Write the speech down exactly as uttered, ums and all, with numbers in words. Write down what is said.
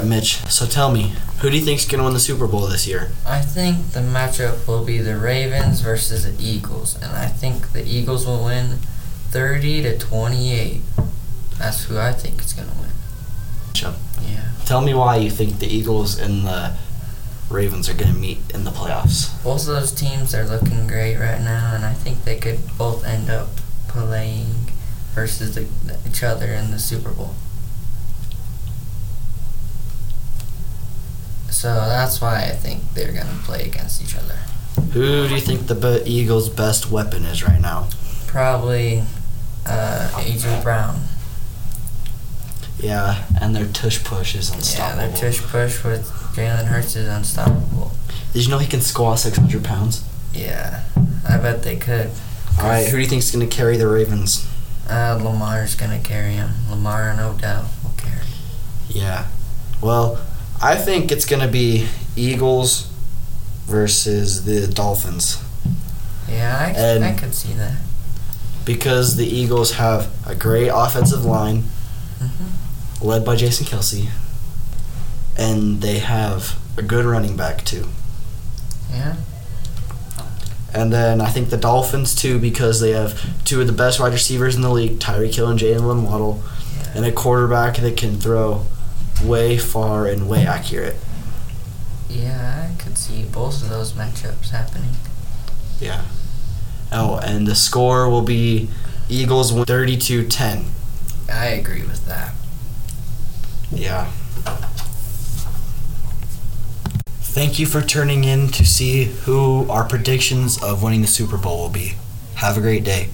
right, Mitch, so tell me, who do you think's going to win the Super Bowl this year? I think the matchup will be the Ravens versus the Eagles, and I think the Eagles will win thirty to twenty-eight. That's who I think is going to win. Yeah. Tell me why you think the Eagles and the Ravens are going to meet in the playoffs. Both of those teams are looking great right now, and I think they could both end up playing versus the, each other in the Super Bowl. So that's why I think they're going to play against each other. Who do you think the be- Eagles' best weapon is right now? Probably uh, A J. Brown. Yeah, and their tush push is unstoppable. Yeah, their tush push with Jalen Hurts is unstoppable. Did you know he can squat six hundred pounds? Yeah, I bet they could. All right, who do you think's going to carry the Ravens? Uh, Lamar's going to carry him. Lamar and Odell will carry. Yeah. Well, I think it's going to be Eagles versus the Dolphins. Yeah, I, and I could see that. Because the Eagles have a great offensive line. Mm-hmm. Led by Jason Kelce, and they have a good running back too. Yeah. And then I think the Dolphins too, because they have two of the best wide receivers in the league, Tyreek Hill and Jalen Waddle, yeah. and a quarterback that can throw way far and way accurate. Yeah, I could see both of those matchups happening. Yeah. Oh, and the score will be Eagles thirty-two ten. I agree with that. Yeah. Thank you for tuning in to see who our predictions of winning the Super Bowl will be. Have a great day.